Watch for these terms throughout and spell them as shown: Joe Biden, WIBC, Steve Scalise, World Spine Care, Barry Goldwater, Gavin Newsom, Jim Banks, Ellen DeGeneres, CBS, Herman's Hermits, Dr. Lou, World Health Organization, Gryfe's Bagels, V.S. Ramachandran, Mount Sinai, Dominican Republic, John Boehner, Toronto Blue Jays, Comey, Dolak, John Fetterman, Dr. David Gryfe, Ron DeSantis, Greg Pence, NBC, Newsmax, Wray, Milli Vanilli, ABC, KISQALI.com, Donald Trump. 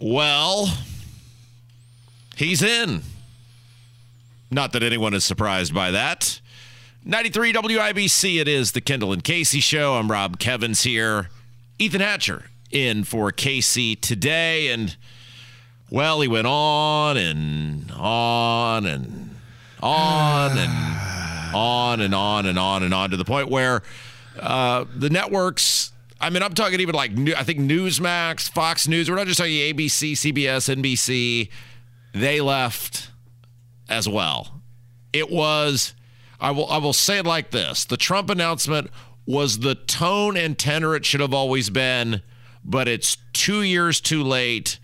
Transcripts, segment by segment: Well, he's in. Not that anyone is surprised by that. 93 WIBC, it is the Kendall and Casey Show. I'm Rob Kevins here. Ethan Hatcher in for Casey today. And, well, he went on and on to the point where the networks... I mean, I'm talking even like, I think Newsmax, Fox News, we're not just talking ABC, CBS, NBC. They left as well. It was, I will say it like this. The Trump announcement was the tone and tenor it should have always been, but it's 2 years too late.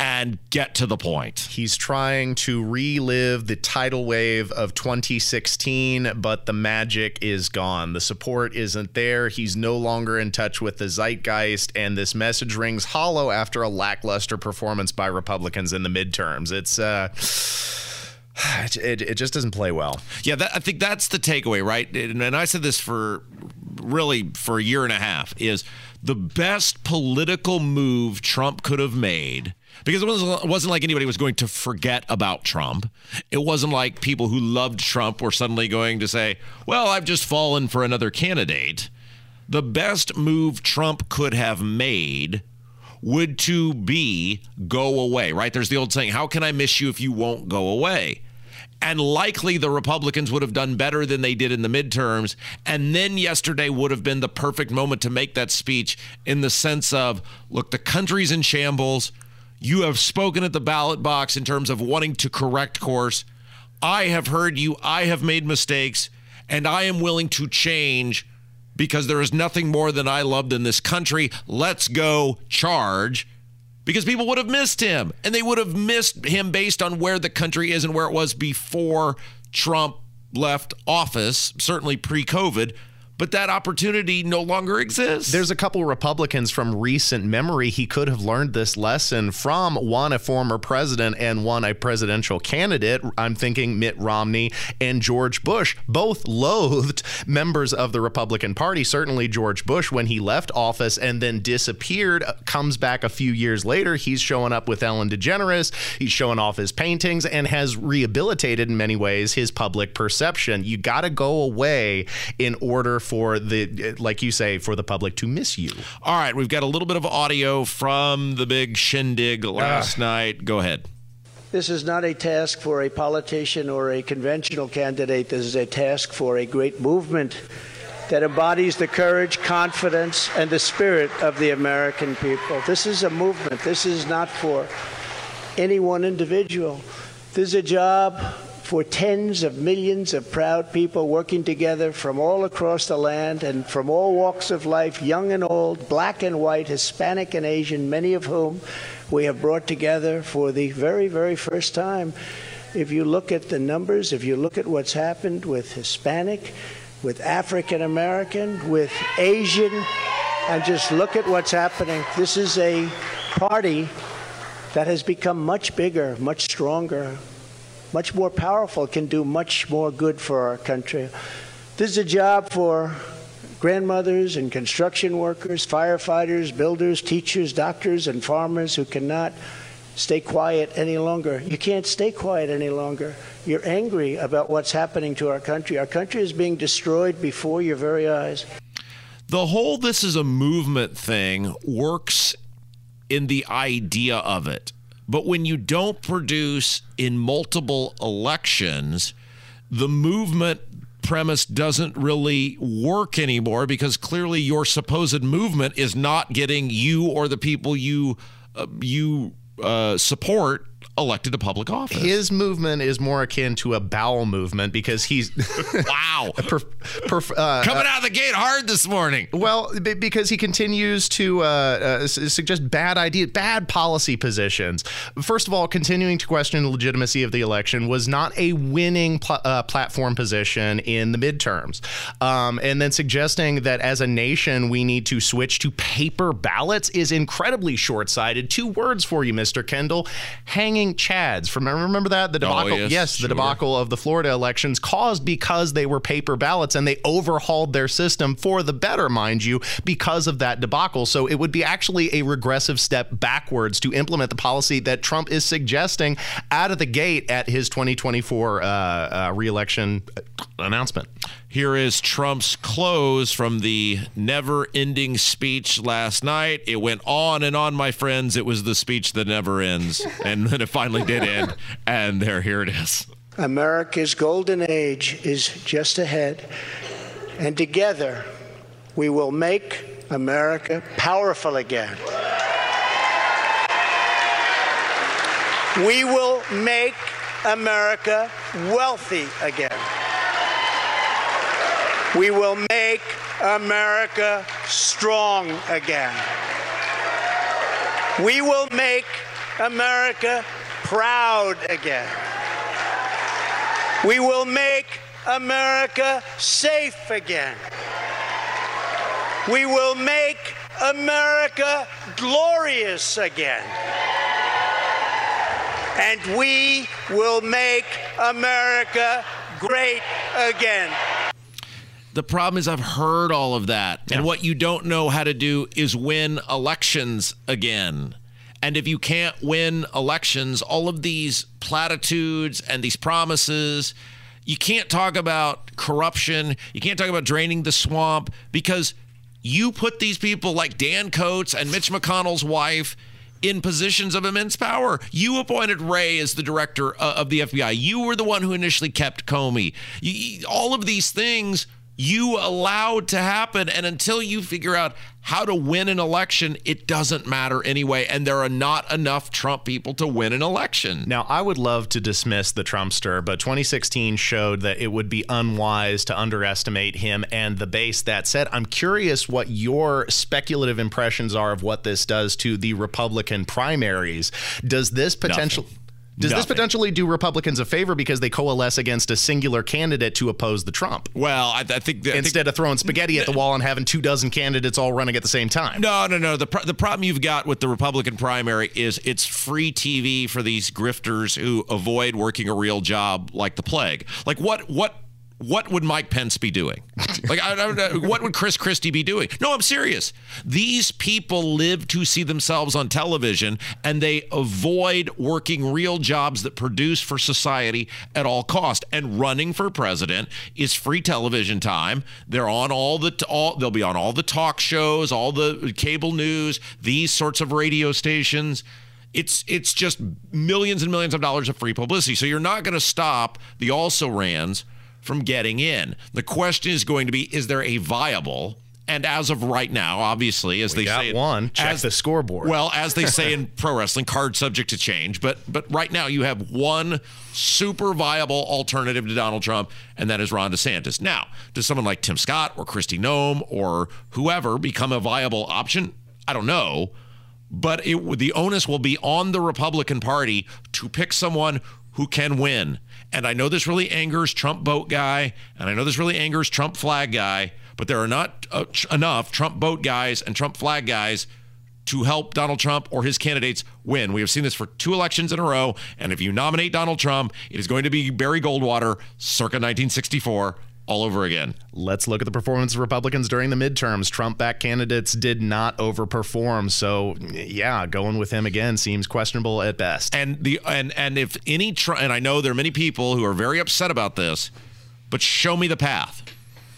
And get to the point. He's trying to relive the tidal wave of 2016, but the magic is gone. The support isn't there. He's no longer in touch with the zeitgeist, and this message rings hollow after a lackluster performance by Republicans in the midterms. It's it just doesn't play well. Yeah, I think that's the takeaway, right? And I said this for a year and a half, is the best political move Trump could have made. Because it wasn't like anybody was going to forget about Trump. It wasn't like people who loved Trump were suddenly going to say, well, I've just fallen for another candidate. The best move Trump could have made would to be go away, right? There's the old saying, how can I miss you if you won't go away? And likely the Republicans would have done better than they did in the midterms. And then yesterday would have been the perfect moment to make that speech in the sense of, look, the country's in shambles. You have spoken at the ballot box in terms of wanting to correct course. I have heard you. I have made mistakes, and I am willing to change because there is nothing more than I loved in this country. Let's go charge, because people would have missed him, and they would have missed him based on where the country is and where it was before Trump left office, certainly pre-COVID. But that opportunity no longer exists. There's a couple Republicans from recent memory he could have learned this lesson from, one a former president and one a presidential candidate. I'm thinking Mitt Romney and George Bush, both loathed members of the Republican Party. Certainly George Bush, when he left office and then disappeared, comes back a few years later. He's showing up with Ellen DeGeneres. He's showing off his paintings and has rehabilitated in many ways his public perception. You got to go away in order for the, like you say, for the public to miss you. All right, we've got a little bit of audio from the big shindig last night. Go ahead. This is not a task for a politician or a conventional candidate. This is a task for a great movement that embodies the courage, confidence, and the spirit of the American people. This is a movement. This is not for any one individual. This is a job for tens of millions of proud people working together from all across the land and from all walks of life, young and old, black and white, Hispanic and Asian, many of whom we have brought together for the very, very first time. If you look at the numbers, if you look at what's happened with Hispanic, with African American, with Asian, and just look at what's happening. This is a party that has become much bigger, much stronger, much more powerful, can do much more good for our country. This is a job for grandmothers and construction workers, firefighters, builders, teachers, doctors, and farmers who cannot stay quiet any longer. You can't stay quiet any longer. You're angry about what's happening to our country. Our country is being destroyed before your very eyes. The whole "this is a movement" thing works in the idea of it. But when you don't produce in multiple elections, the movement premise doesn't really work anymore, because clearly your supposed movement is not getting you or the people you support elected to public office. His movement is more akin to a bowel movement because he's wow coming out of the gate hard this morning. Well, because he continues to suggest bad ideas, bad policy positions. First of all, continuing to question the legitimacy of the election was not a winning platform position in the midterms, and then suggesting that as a nation we need to switch to paper ballots is incredibly short-sighted. Two words for you, Mr. Kendall: hanging chads. Remember that? The debacle. Oh, yes, sure. The debacle of the Florida elections caused because they were paper ballots, and they overhauled their system for the better, mind you, because of that debacle. So it would be actually a regressive step backwards to implement the policy that Trump is suggesting out of the gate at his 2024 re-election announcement. Here is Trump's close from the never-ending speech last night. It went on and on, my friends. It was the speech that never ends. And then it finally did end. And here it is. America's golden age is just ahead. And together, we will make America powerful again. We will make America wealthy again. We will make America strong again. We will make America proud again. We will make America safe again. We will make America glorious again. And we will make America great again. The problem is I've heard all of that. Yeah. And what you don't know how to do is win elections again. And if you can't win elections, all of these platitudes and these promises, you can't talk about corruption. You can't talk about draining the swamp because you put these people like Dan Coates and Mitch McConnell's wife in positions of immense power. You appointed Wray as the director of the FBI. You were the one who initially kept Comey. All of these things you allowed to happen, and until you figure out how to win an election, it doesn't matter anyway, and there are not enough Trump people to win an election. Now, I would love to dismiss the Trumpster, but 2016 showed that it would be unwise to underestimate him and the base. That said, I'm curious what your speculative impressions are of what this does to the Republican primaries. Does this potential... Nothing. Does Nothing. This potentially do Republicans a favor because they coalesce against a singular candidate to oppose the Trump? Well, I think instead of throwing spaghetti at the wall and having 24 candidates all running at the same time. No. The problem you've got with the Republican primary is it's free TV for these grifters who avoid working a real job like the plague. Like what would Mike Pence be doing? Like, what would Chris Christie be doing? No, I'm serious. These people live to see themselves on television, and they avoid working real jobs that produce for society at all cost. And running for president is free television time. They're on they'll be on all the talk shows, all the cable news, these sorts of radio stations. It's just millions and millions of dollars of free publicity. So you're not going to stop the also-rans from getting in. The question is going to be, is there a viable, and as of right now, obviously, as we they say, one, check as the scoreboard. Well, as they say in pro wrestling, card subject to change, but right now you have one super viable alternative to Donald Trump, and that is Ron DeSantis. Now, does someone like Tim Scott or Kristi Noem or whoever become a viable option? I don't know, but the onus will be on the Republican Party to pick someone who can win. And I know this really angers Trump boat guy, and I know this really angers Trump flag guy, but there are not enough Trump boat guys and Trump flag guys to help Donald Trump or his candidates win. We have seen this for 2 elections in a row, and if you nominate Donald Trump, it is going to be Barry Goldwater circa 1964. All over again. Let's look at the performance of Republicans during the midterms. Trump-backed candidates did not overperform. So, yeah, going with him again seems questionable at best. And I know there are many people who are very upset about this, but show me the path.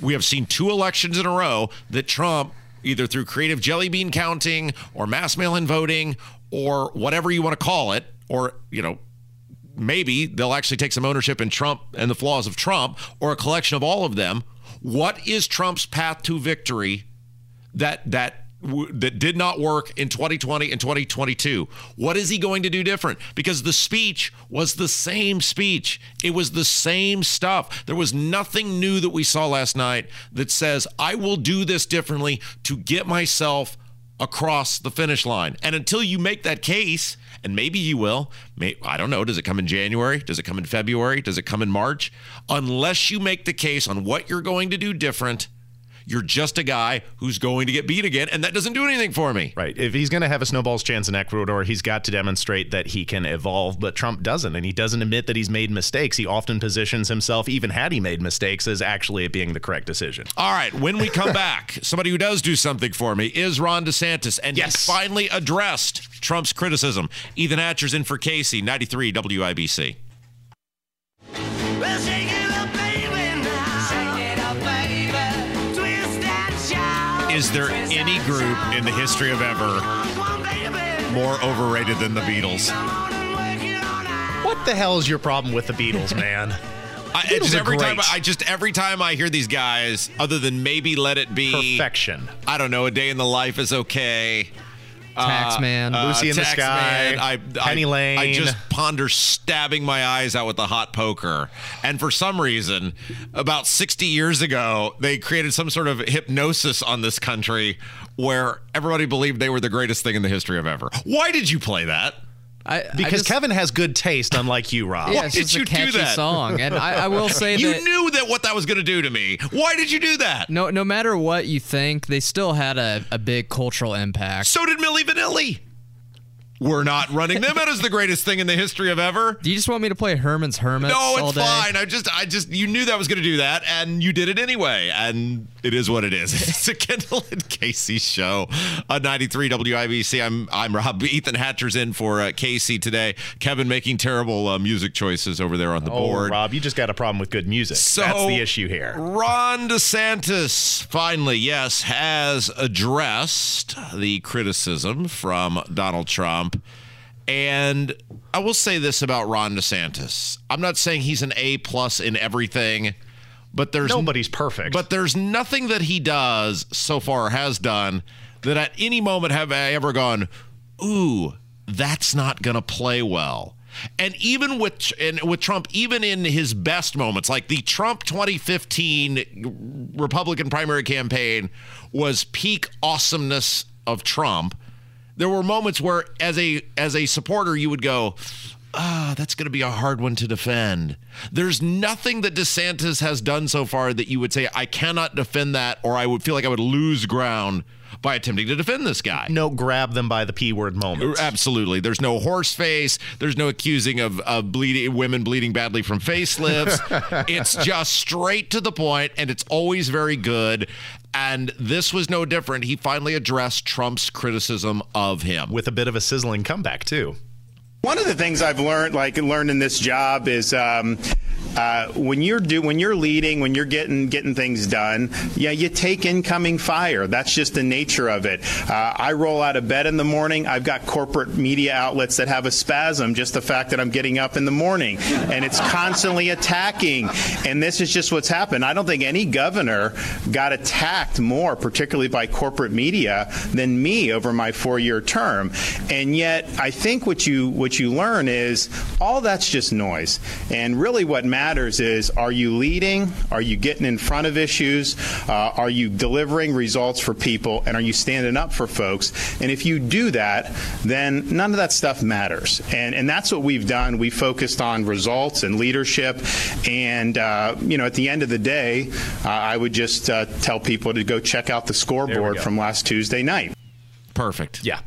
We have seen 2 elections in a row that Trump, either through creative jelly bean counting or mass mail-in voting or whatever you want to call it, or, you know, maybe they'll actually take some ownership in Trump and the flaws of Trump, or a collection of all of them. What is Trump's path to victory that that did not work in 2020 and 2022. What is he going to do different? Because the speech was the same speech. It was the same stuff. There was nothing new that we saw last night that says, I will do this differently to get myself across the finish line. And until you make that case, and maybe you will, I don't know, does it come in January? Does it come in February? Does it come in March? Unless you make the case on what you're going to do different, you're just a guy who's going to get beat again, and that doesn't do anything for me. Right. If he's going to have a snowball's chance in Ecuador, he's got to demonstrate that he can evolve, but Trump doesn't, and he doesn't admit that he's made mistakes. He often positions himself, even had he made mistakes, as actually it being the correct decision. All right, when we come back, somebody who does do something for me is Ron DeSantis, and yes, he finally addressed Trump's criticism. Ethan Hatcher's in for Casey, 93 WIBC. We'll shake it up, baby, now. Shake it up, baby. Is there any group in the history of ever more overrated than the Beatles? What the hell is your problem with the Beatles, man? Every time I hear these guys, other than maybe Let It Be, perfection. I don't know. A Day in the Life is okay. Taxman, Lucy in the Sky, Penny Lane. I just ponder stabbing my eyes out with a hot poker. And for some reason, about 60 years ago, they created some sort of hypnosis on this country where everybody believed they were the greatest thing in the history of ever. Why did you play that? Because Kevin has good taste, unlike you, Rob. Yeah, Why did you do that? It's a catchy song, and I will say that you knew that what that was going to do to me. Why did you do that? No matter what you think, they still had a big cultural impact. So did Milli Vanilli. We're not running them out as the greatest thing in the history of ever. Do you just want me to play Herman's Hermits all day? No, it's fine. I just, you knew that was going to do that, and you did it anyway, and it is what it is. It's a Kendall and Casey show on 93 WIBC. I'm Rob. Ethan Hatcher's in for Casey today. Kevin making terrible music choices over there on the board. Rob, you just got a problem with good music. So that's the issue here. Ron DeSantis finally, yes, has addressed the criticism from Donald Trump. And I will say this about Ron DeSantis. I'm not saying he's an A+ in everything, but there's nobody's perfect. But there's nothing that he does so far or has done that at any moment have I ever gone, ooh, that's not going to play well. And even with Trump, even in his best moments, like the Trump 2015 Republican primary campaign was peak awesomeness of Trump. There were moments where, as a supporter, you would go, that's going to be a hard one to defend. There's nothing that DeSantis has done so far that you would say, I cannot defend that, or I would feel like I would lose ground by attempting to defend this guy. No grab them by the P-word moments. Absolutely. There's no horse face. There's no accusing of women bleeding badly from facelifts. It's just straight to the point, and it's always very good. And this was no different. He finally addressed Trump's criticism of him. With a bit of a sizzling comeback, too. One of the things I've learned in this job is when you're leading, when you're getting things done, yeah, you take incoming fire. That's just the nature of it. I roll out of bed in the morning. I've got corporate media outlets that have a spasm just the fact that I'm getting up in the morning, and it's constantly attacking. And this is just what's happened. I don't think any governor got attacked more, particularly by corporate media, than me over my 4-year term. And yet, I think what you learn is all that's just noise. And really, what matters is, are you leading? Are you getting in front of issues? Are you delivering results for people? And are you standing up for folks? And if you do that, then none of that stuff matters. And that's what we've done. We focused on results and leadership. And, at the end of the day, I would just tell people to go check out the scoreboard from last Tuesday night. Perfect. Yeah.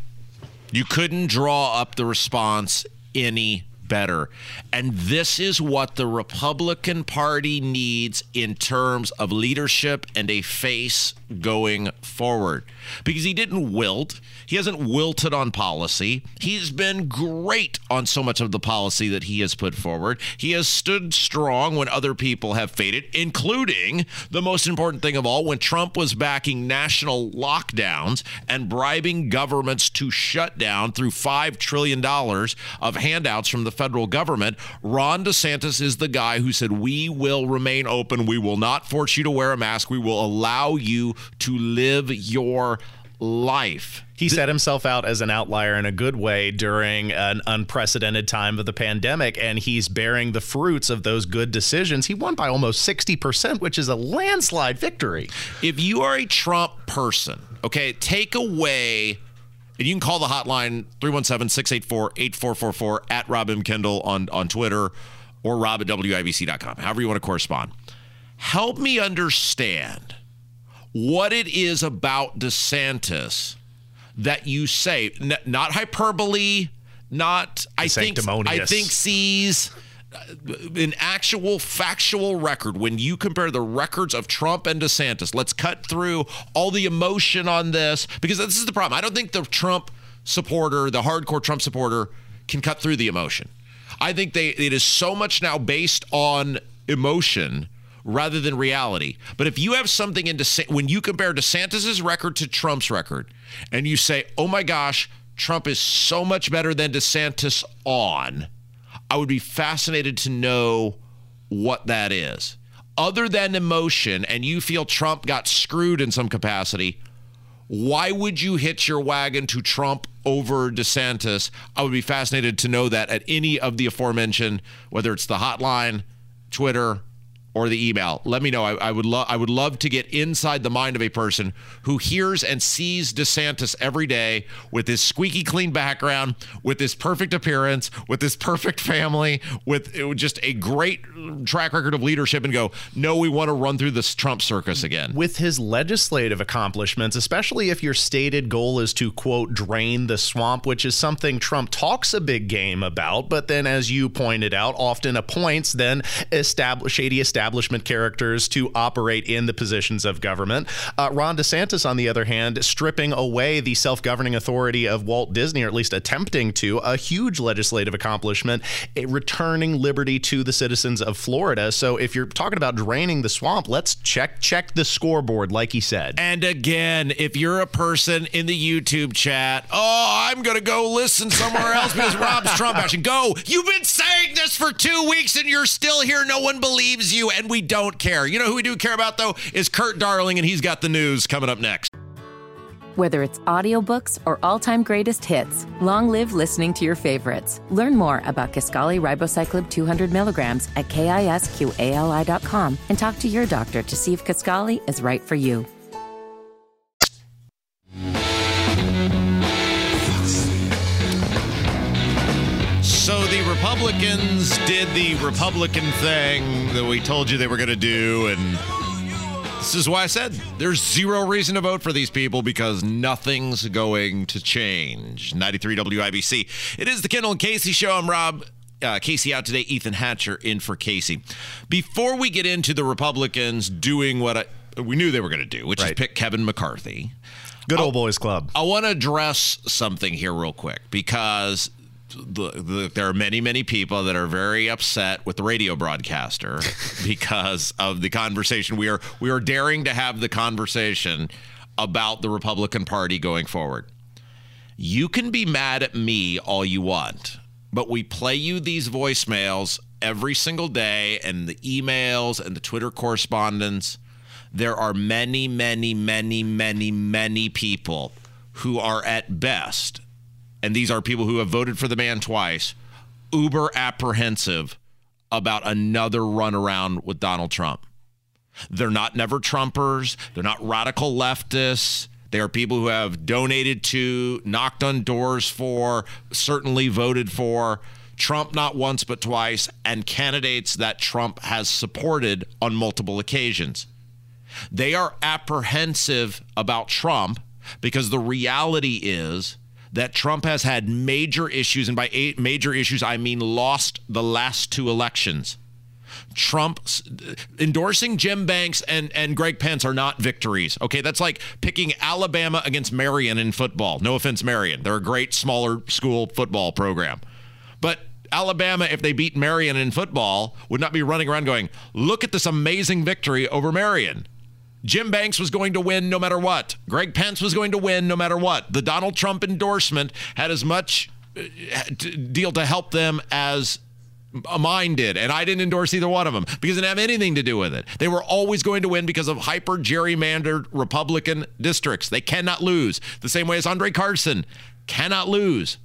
You couldn't draw up the response any better. And this is what the Republican Party needs in terms of leadership and a face going forward. Because he didn't wilt. He hasn't wilted on policy. He's been great on so much of the policy that he has put forward. He has stood strong when other people have faded, including the most important thing of all, when Trump was backing national lockdowns and bribing governments to shut down through $5 trillion of handouts from the federal government. Ron DeSantis is the guy who said, we will remain open. We will not force you to wear a mask. We will allow you to live your life. He set himself out as an outlier in a good way during an unprecedented time of the pandemic, and he's bearing the fruits of those good decisions. He won by almost 60%, which is a landslide victory. If you are a Trump person, okay, take away, and you can call the hotline 317-684-8444 at Rob M. Kendall on Twitter or Rob at WIBC.com, however you want to correspond. Help me understand what it is about DeSantis that you say, not hyperbole, not, I think sees an actual factual record. When you compare the records of Trump and DeSantis, let's cut through all the emotion on this, because this is the problem. I don't think the Trump supporter, the hardcore Trump supporter, can cut through the emotion. I think it is so much now based on emotion rather than reality. But if you have something when you compare DeSantis's record to Trump's record, and you say, oh my gosh, Trump is so much better than DeSantis on, I would be fascinated to know what that is. Other than emotion, and you feel Trump got screwed in some capacity, why would you hitch your wagon to Trump over DeSantis? I would be fascinated to know that at any of the aforementioned, whether it's the hotline, Twitter, or the email. Let me know. I would love to get inside the mind of a person who hears and sees DeSantis every day with his squeaky clean background, with his perfect appearance, with his perfect family, with just a great track record of leadership, and go, no, we want to run through this Trump circus again. With his legislative accomplishments, especially if your stated goal is to, quote, drain the swamp, which is something Trump talks a big game about, but then, as you pointed out, often appoints then establishment characters to operate in the positions of government. Ron DeSantis, on the other hand, stripping away the self-governing authority of Walt Disney, or at least attempting to, a huge legislative accomplishment, returning liberty to the citizens of Florida. So if you're talking about draining the swamp, let's check the scoreboard, like he said. And again, if you're a person in the YouTube chat, oh, I'm going to go listen somewhere else because Rob's Trump action. Go. You've been saying this for 2 weeks and you're still here. No one believes you, and we don't care. You know who we do care about, though, is Kurt Darling, and he's got the news coming up next. Whether it's audiobooks or all-time greatest hits, long live listening to your favorites. Learn more about KISQALI Ribociclib 200 milligrams at KISQALI.com and talk to your doctor to see if KISQALI is right for you. So the Republicans did the Republican thing that we told you they were going to do, and this is why I said there's zero reason to vote for these people, because nothing's going to change. 93 WIBC. It is the Kendall and Casey Show. I'm Rob. Casey out today. Ethan Hatcher in for Casey. Before we get into the Republicans doing what we knew they were going to do, which is pick Kevin McCarthy. Good old boys club. I want to address something here real quick, because there are many, many people that are very upset with the radio broadcaster because of the conversation. We are daring to have the conversation about the Republican Party going forward. You can be mad at me all you want, but we play you these voicemails every single day, and the emails and the Twitter correspondence. There are many, many, many, many, many people who are at best, and these are people who have voted for the man twice, uber apprehensive about another runaround with Donald Trump. They're not never Trumpers. They're not radical leftists. They are people who have donated to, knocked on doors for, certainly voted for Trump not once but twice, and candidates that Trump has supported on multiple occasions. They are apprehensive about Trump because the reality is that Trump has had major issues, and by major issues, I mean lost the last two elections. Trump endorsing Jim Banks and Greg Pence are not victories. Okay, that's like picking Alabama against Marion in football. No offense, Marion. They're a great smaller school football program. But Alabama, if they beat Marion in football, would not be running around going, look at this amazing victory over Marion. Jim Banks was going to win no matter what. Greg Pence was going to win no matter what. The Donald Trump endorsement had as much deal to help them as Mine did, and I didn't endorse either one of them because it didn't have anything to do with it. They were always going to win because of hyper-gerrymandered Republican districts. They cannot lose. The same way as Andre Carson cannot lose.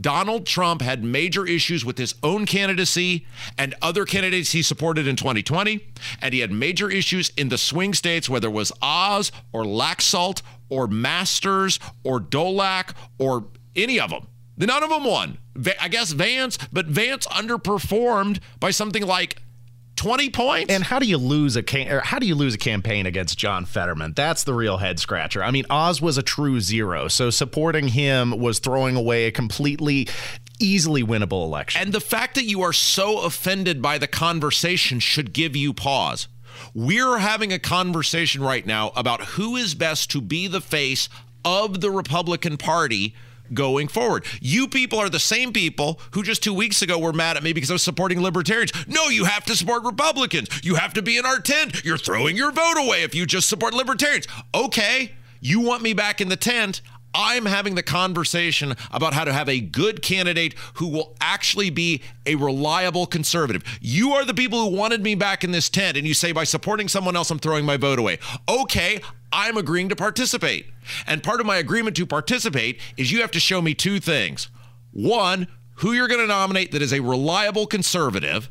Donald Trump had major issues with his own candidacy and other candidates he supported in 2020, and he had major issues in the swing states, whether it was Oz or Laxalt or Masters or Dolak or any of them. None of them won. I guess Vance, but Vance underperformed by something like 20 points. And how do you lose a campaign against John Fetterman? That's the real head scratcher. I mean, Oz was a true zero, so supporting him was throwing away a completely easily winnable election. And the fact that you are so offended by the conversation should give you pause. We're having a conversation right now about who is best to be the face of the Republican Party going forward. You people are the same people who just 2 weeks ago were mad at me because I was supporting libertarians. No, you have to support Republicans. You have to be in our tent. You're throwing your vote away if you just support libertarians. Okay, you want me back in the tent. I'm having the conversation about how to have a good candidate who will actually be a reliable conservative. You are the people who wanted me back in this tent, and you say, by supporting someone else, I'm throwing my vote away. Okay, I'm agreeing to participate. And part of my agreement to participate is you have to show me two things. One, who you're going to nominate that is a reliable conservative.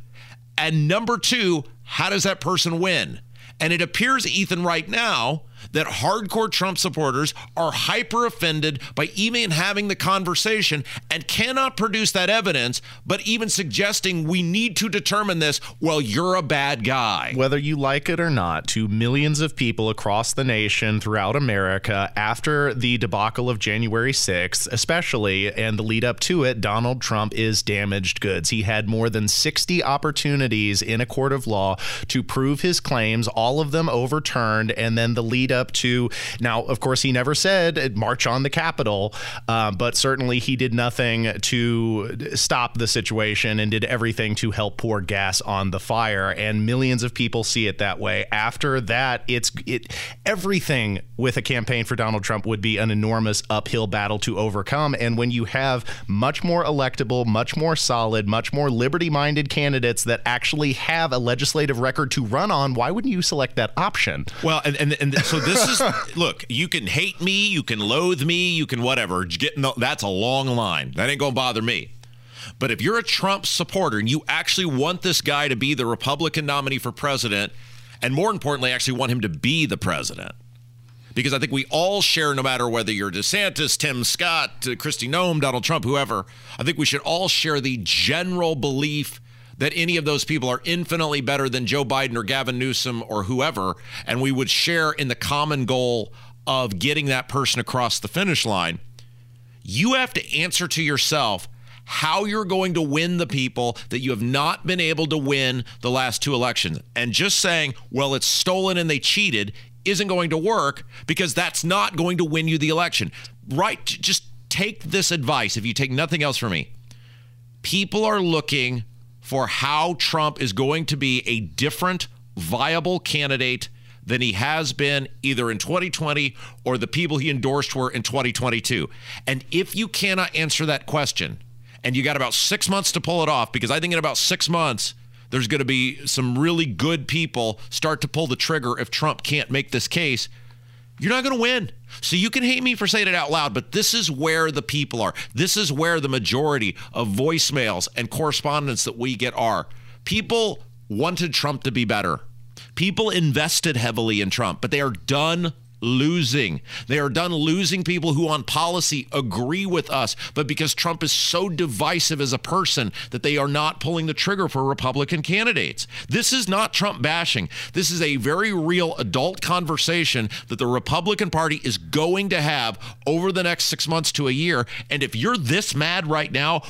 And number two, how does that person win? And it appears, Ethan, right now that hardcore Trump supporters are hyper offended by even having the conversation and cannot produce that evidence, but even suggesting we need to determine this. Well, you're a bad guy. Whether you like it or not, to millions of people across the nation, throughout America, after the debacle of January 6th, especially, and the lead up to it, Donald Trump is damaged goods. He had more than 60 opportunities in a court of law to prove his claims, all of them overturned, and then the lead up to now, of course, he never said march on the Capitol, but certainly he did nothing to stop the situation and did everything to help pour gas on the fire. And millions of people see it that way. After that, everything with a campaign for Donald Trump would be an enormous uphill battle to overcome. And when you have much more electable, much more solid, much more liberty-minded candidates that actually have a legislative record to run on, why wouldn't you select that option? Well, and so this is, look, you can hate me, you can loathe me, you can whatever. That's a long line. That ain't going to bother me. But if you're a Trump supporter and you actually want this guy to be the Republican nominee for president, and more importantly, actually want him to be the president, because I think we all share, no matter whether you're DeSantis, Tim Scott, Kristi Noem, Donald Trump, whoever, I think we should all share the general belief that any of those people are infinitely better than Joe Biden or Gavin Newsom or whoever, and we would share in the common goal of getting that person across the finish line. You have to answer to yourself how you're going to win the people that you have not been able to win the last two elections. And just saying, well, it's stolen and they cheated, isn't going to work, because that's not going to win you the election. Right? Just take this advice, if you take nothing else from me. People are looking for how Trump is going to be a different, viable candidate than he has been either in 2020 or the people he endorsed were in 2022. And if you cannot answer that question, and you got about 6 months to pull it off, because I think in about 6 months, there's going to be some really good people start to pull the trigger if Trump can't make this case, you're not going to win. So you can hate me for saying it out loud, but this is where the people are. This is where the majority of voicemails and correspondence that we get are. People wanted Trump to be better. People invested heavily in Trump, but they are done losing. They are done losing people who on policy agree with us, but because Trump is so divisive as a person that they are not pulling the trigger for Republican candidates. This is not Trump bashing. This is a very real adult conversation that the Republican Party is going to have over the next 6 months to a year. And if you're this mad right now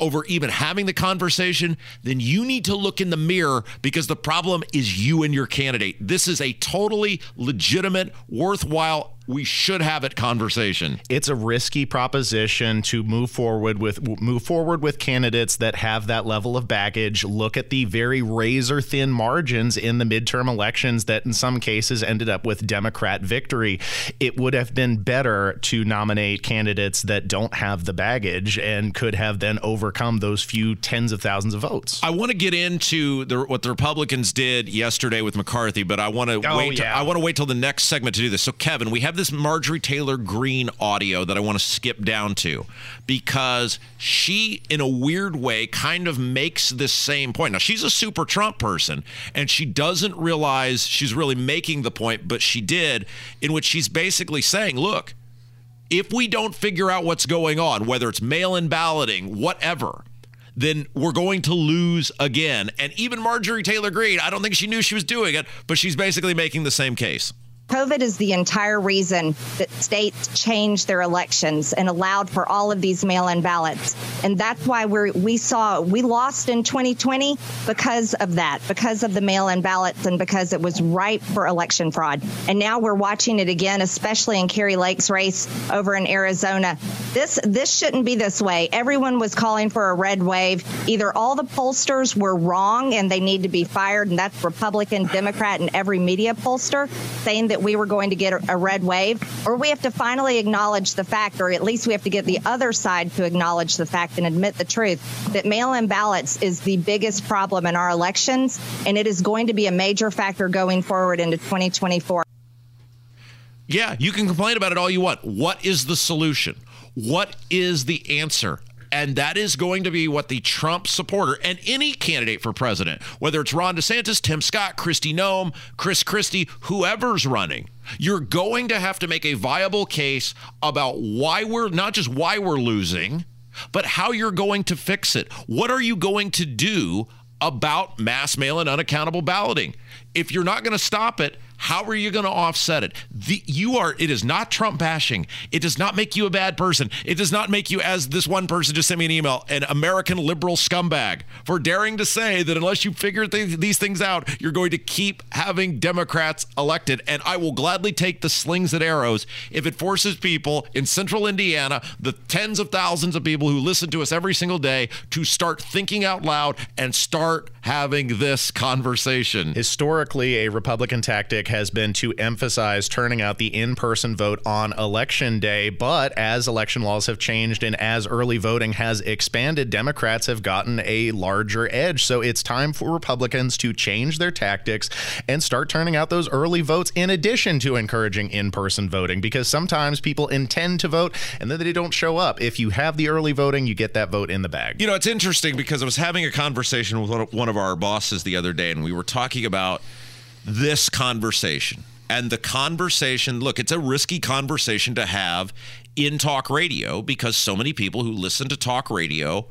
over even having the conversation, then you need to look in the mirror, because the problem is you and your candidate. This is a totally legitimate, worthwhile we should have it conversation. It's a risky proposition to move forward with candidates that have that level of baggage. Look at the very razor thin margins in the midterm elections that in some cases ended up with Democrat victory. It would have been better to nominate candidates that don't have the baggage and could have then overcome those few tens of thousands of votes. I want to get into what the Republicans did yesterday with McCarthy, but I want to wait till the next segment to do this. So Kevin, we have this Marjorie Taylor Greene audio that I want to skip down to, because she, in a weird way, kind of makes this same point. Now, she's a super Trump person, and she doesn't realize she's really making the point, but she did, in which she's basically saying, look, if we don't figure out what's going on, whether it's mail-in balloting, whatever, then we're going to lose again. And even Marjorie Taylor Greene, I don't think she knew she was doing it, but she's basically making the same case. COVID is the entire reason that states changed their elections and allowed for all of these mail-in ballots. And that's why we lost in 2020 because of that, because of the mail-in ballots and because it was ripe for election fraud. And now we're watching it again, especially in Carrie Lake's race over in Arizona. This shouldn't be this way. Everyone was calling for a red wave. Either all the pollsters were wrong and they need to be fired, and that's Republican, Democrat, and every media pollster saying that we were going to get a red wave, or we have to finally acknowledge the fact, or at least we have to get the other side to acknowledge the fact and admit the truth that mail-in ballots is the biggest problem in our elections, and it is going to be a major factor going forward into 2024. Yeah, you can complain about it all you want. What is the solution? What is the answer? And that is going to be what the Trump supporter and any candidate for president, whether it's Ron DeSantis, Tim Scott, Kristi Noem, Chris Christie, whoever's running, you're going to have to make a viable case about why we're not just why we're losing, but how you're going to fix it. What are you going to do about mass mail and unaccountable balloting? If you're not going to stop it, how are you going to offset it? It is not Trump bashing. It does not make you a bad person. It does not make you, as this one person just sent me an email, an American liberal scumbag for daring to say that unless you figure these things out, you're going to keep having Democrats elected. And I will gladly take the slings and arrows if it forces people in central Indiana, the tens of thousands of people who listen to us every single day, to start thinking out loud and start having this conversation. Historically, a Republican tactic has been to emphasize turning out the in-person vote on election day. But as election laws have changed and as early voting has expanded, Democrats have gotten a larger edge. So it's time for Republicans to change their tactics and start turning out those early votes in addition to encouraging in-person voting, because sometimes people intend to vote and then they don't show up. If you have the early voting, you get that vote in the bag. You know, it's interesting because I was having a conversation with one of our bosses the other day, and we were talking about this conversation and the conversation. Look, it's a risky conversation to have in talk radio because so many people who listen to talk radio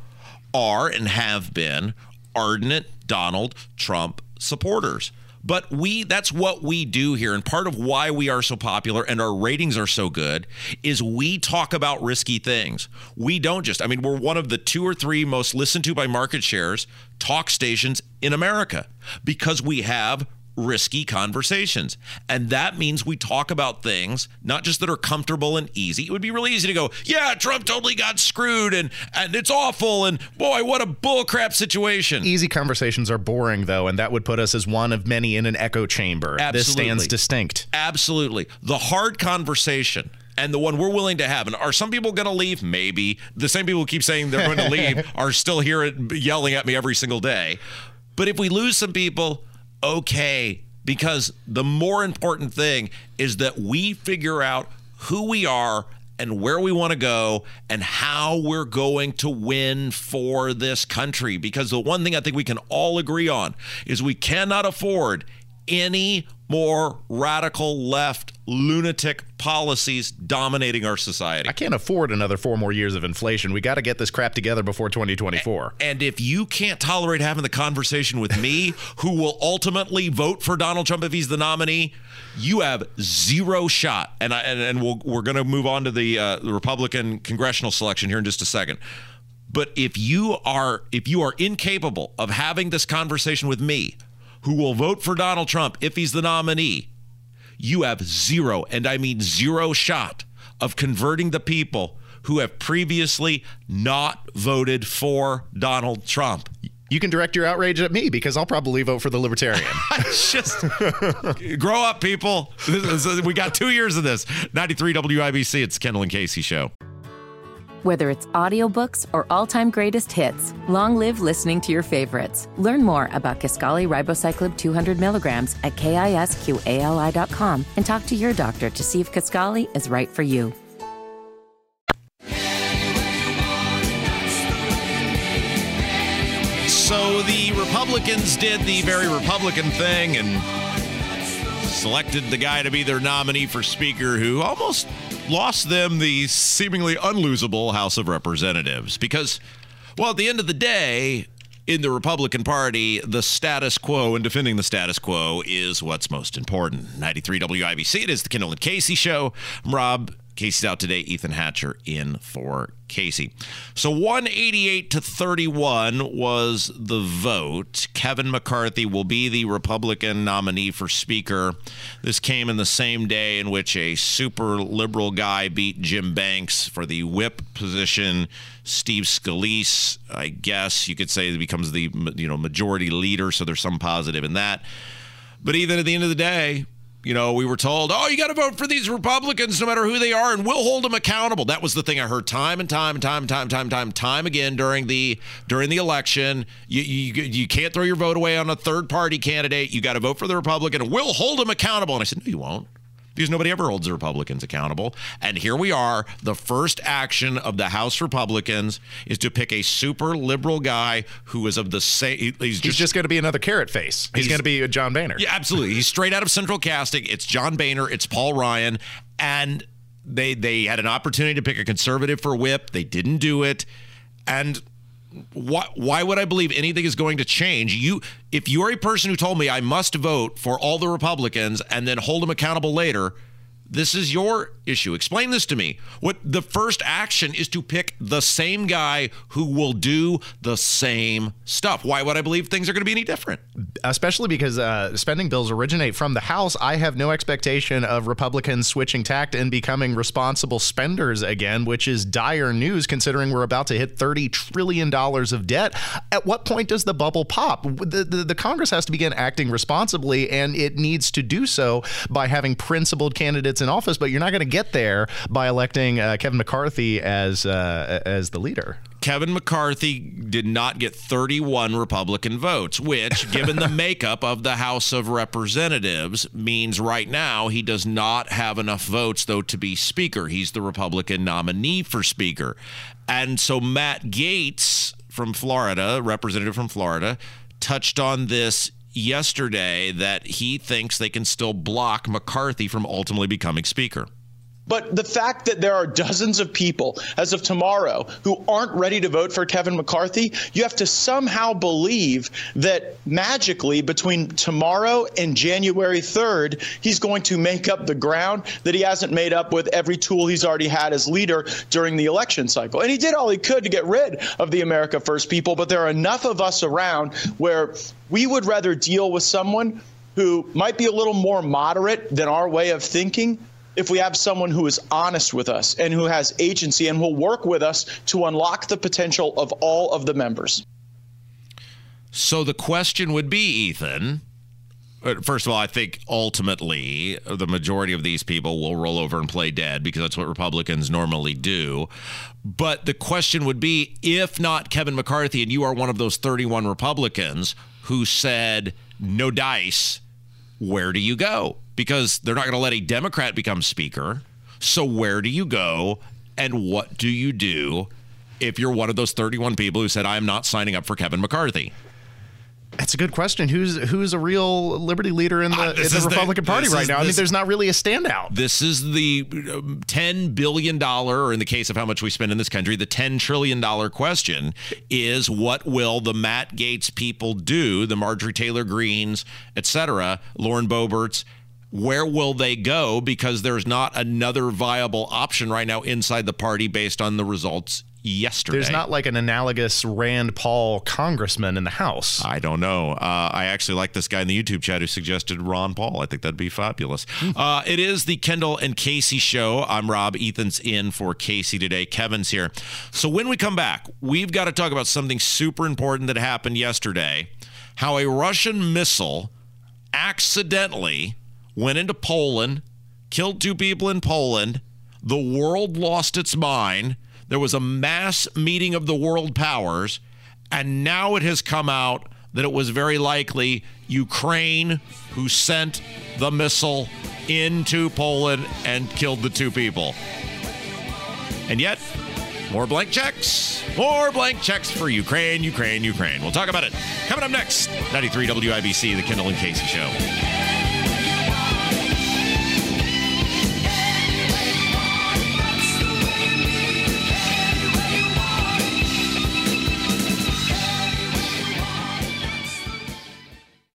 are and have been ardent Donald Trump supporters. But that's what we do here. And part of why we are so popular and our ratings are so good is we talk about risky things. We don't just, I mean, we're one of the 2 or 3 most listened to by market shares talk stations in America because we have risky conversations. And that means we talk about things, not just that are comfortable and easy. It would be really easy to go, yeah, Trump totally got screwed and it's awful and boy, what a bullcrap situation. Easy conversations are boring though, and that would put us as one of many in an echo chamber. Absolutely. This stands distinct. Absolutely. The hard conversation and the one we're willing to have. And are some people going to leave? Maybe. The same people who keep saying they're going to leave are still here yelling at me every single day. But if we lose some people, okay, because the more important thing is that we figure out who we are and where we want to go and how we're going to win for this country. Because the one thing I think we can all agree on is we cannot afford any more radical left lunatic policies dominating our society. I can't afford another 4 more years of inflation. We got to get this crap together before 2024. And if you can't tolerate having the conversation with me, who will ultimately vote for Donald Trump if he's the nominee, you have zero shot. We're going to move on to the Republican congressional selection here in just a second. But if you are incapable of having this conversation with me, who will vote for Donald Trump if he's the nominee, you have zero, and I mean zero shot of converting the people who have previously not voted for Donald Trump. You can direct your outrage at me because I'll probably vote for the Libertarian. Just grow up, people. We got 2 years of this. 93 WIBC, it's the Kendall and Casey Show. Whether it's audiobooks or all-time greatest hits, long live listening to your favorites. Learn more about KISQALI Ribociclib 200 milligrams at KISQALI.com and talk to your doctor to see if KISQALI is right for you. So the Republicans did the very Republican thing and selected the guy to be their nominee for Speaker who almost lost them the seemingly unlosable House of Representatives. Because, well, at the end of the day, in the Republican Party, the status quo and defending the status quo is what's most important. 93 WIBC, it is the Kendall and Casey Show. I'm Rob. Casey's out today. Ethan Hatcher in for Casey. So 188 to 31 was the vote. Kevin McCarthy will be the Republican nominee for Speaker. This came in the same day in which a super liberal guy beat Jim Banks for the whip position. Steve Scalise, I guess you could say, becomes the majority leader. So there's some positive in that. But even at the end of the day, we were told, you got to vote for these Republicans no matter who they are, and we'll hold them accountable. That was the thing I heard time and time again during the election. You can't throw your vote away on a third-party candidate. You got to vote for the Republican, and we'll hold them accountable. And I said, no, you won't, because nobody ever holds the Republicans accountable. And here we are. The first action of the House Republicans is to pick a super liberal guy who is of the same... He's just going to be another carrot face. He's going to be John Boehner. Yeah, absolutely. He's straight out of central casting. It's John Boehner. It's Paul Ryan. And they had an opportunity to pick a conservative for whip. They didn't do it. And why would I believe anything is going to change? If you're a person who told me I must vote for all the Republicans and then hold them accountable later, this is your issue. Explain this to me. What the first action is to pick the same guy who will do the same stuff. Why would I believe things are going to be any different? Especially because spending bills originate from the House. I have no expectation of Republicans switching tact and becoming responsible spenders again, which is dire news considering we're about to hit $30 trillion of debt. At what point does the bubble pop? The Congress has to begin acting responsibly, and it needs to do so by having principled candidates in office, but you're not going to get there by electing Kevin McCarthy as the leader. Kevin McCarthy did not get 31 Republican votes, which, given the makeup of the House of Representatives, means right now he does not have enough votes, though, to be Speaker. He's the Republican nominee for Speaker. And so Matt Gaetz from Florida, representative from Florida, touched on this yesterday that he thinks they can still block McCarthy from ultimately becoming Speaker. But the fact that there are dozens of people as of tomorrow who aren't ready to vote for Kevin McCarthy, you have to somehow believe that magically between tomorrow and January 3rd, he's going to make up the ground that he hasn't made up with every tool he's already had as leader during the election cycle. And he did all he could to get rid of the America First people, but there are enough of us around where we would rather deal with someone who might be a little more moderate than our way of thinking, if we have someone who is honest with us and who has agency and will work with us to unlock the potential of all of the members. So the question would be, Ethan, first of all, I think ultimately the majority of these people will roll over and play dead because that's what Republicans normally do. But the question would be, if not Kevin McCarthy, and you are one of those 31 Republicans who said no dice, where do you go? Because they're not going to let a Democrat become Speaker. So where do you go and what do you do if you're one of those 31 people who said, I'm not signing up for Kevin McCarthy? That's a good question. Who's a real liberty leader in the Republican Party right now? There's not really a standout. This is the $10 billion, or in the case of how much we spend in this country, the $10 trillion question is, what will the Matt Gaetz people do, the Marjorie Taylor Greens, et cetera, Lauren Boeberts? Where will they go? Because there's not another viable option right now inside the party based on the results yesterday. There's not like an analogous Rand Paul congressman in the House. I don't know. I actually like this guy in the YouTube chat who suggested Ron Paul. I think that'd be fabulous. It is the Kendall and Casey show. I'm Rob. Ethan's in for Casey today. Kevin's here. So when we come back, we've got to talk about something super important that happened yesterday. How a Russian missile accidentally went into Poland, killed two people in Poland. The world lost its mind. There was a mass meeting of the world powers, and now it has come out that it was very likely Ukraine who sent the missile into Poland and killed the two people. And yet, more blank checks for Ukraine. We'll talk about it coming up next. 93 WIBC, the Kendall and Casey Show.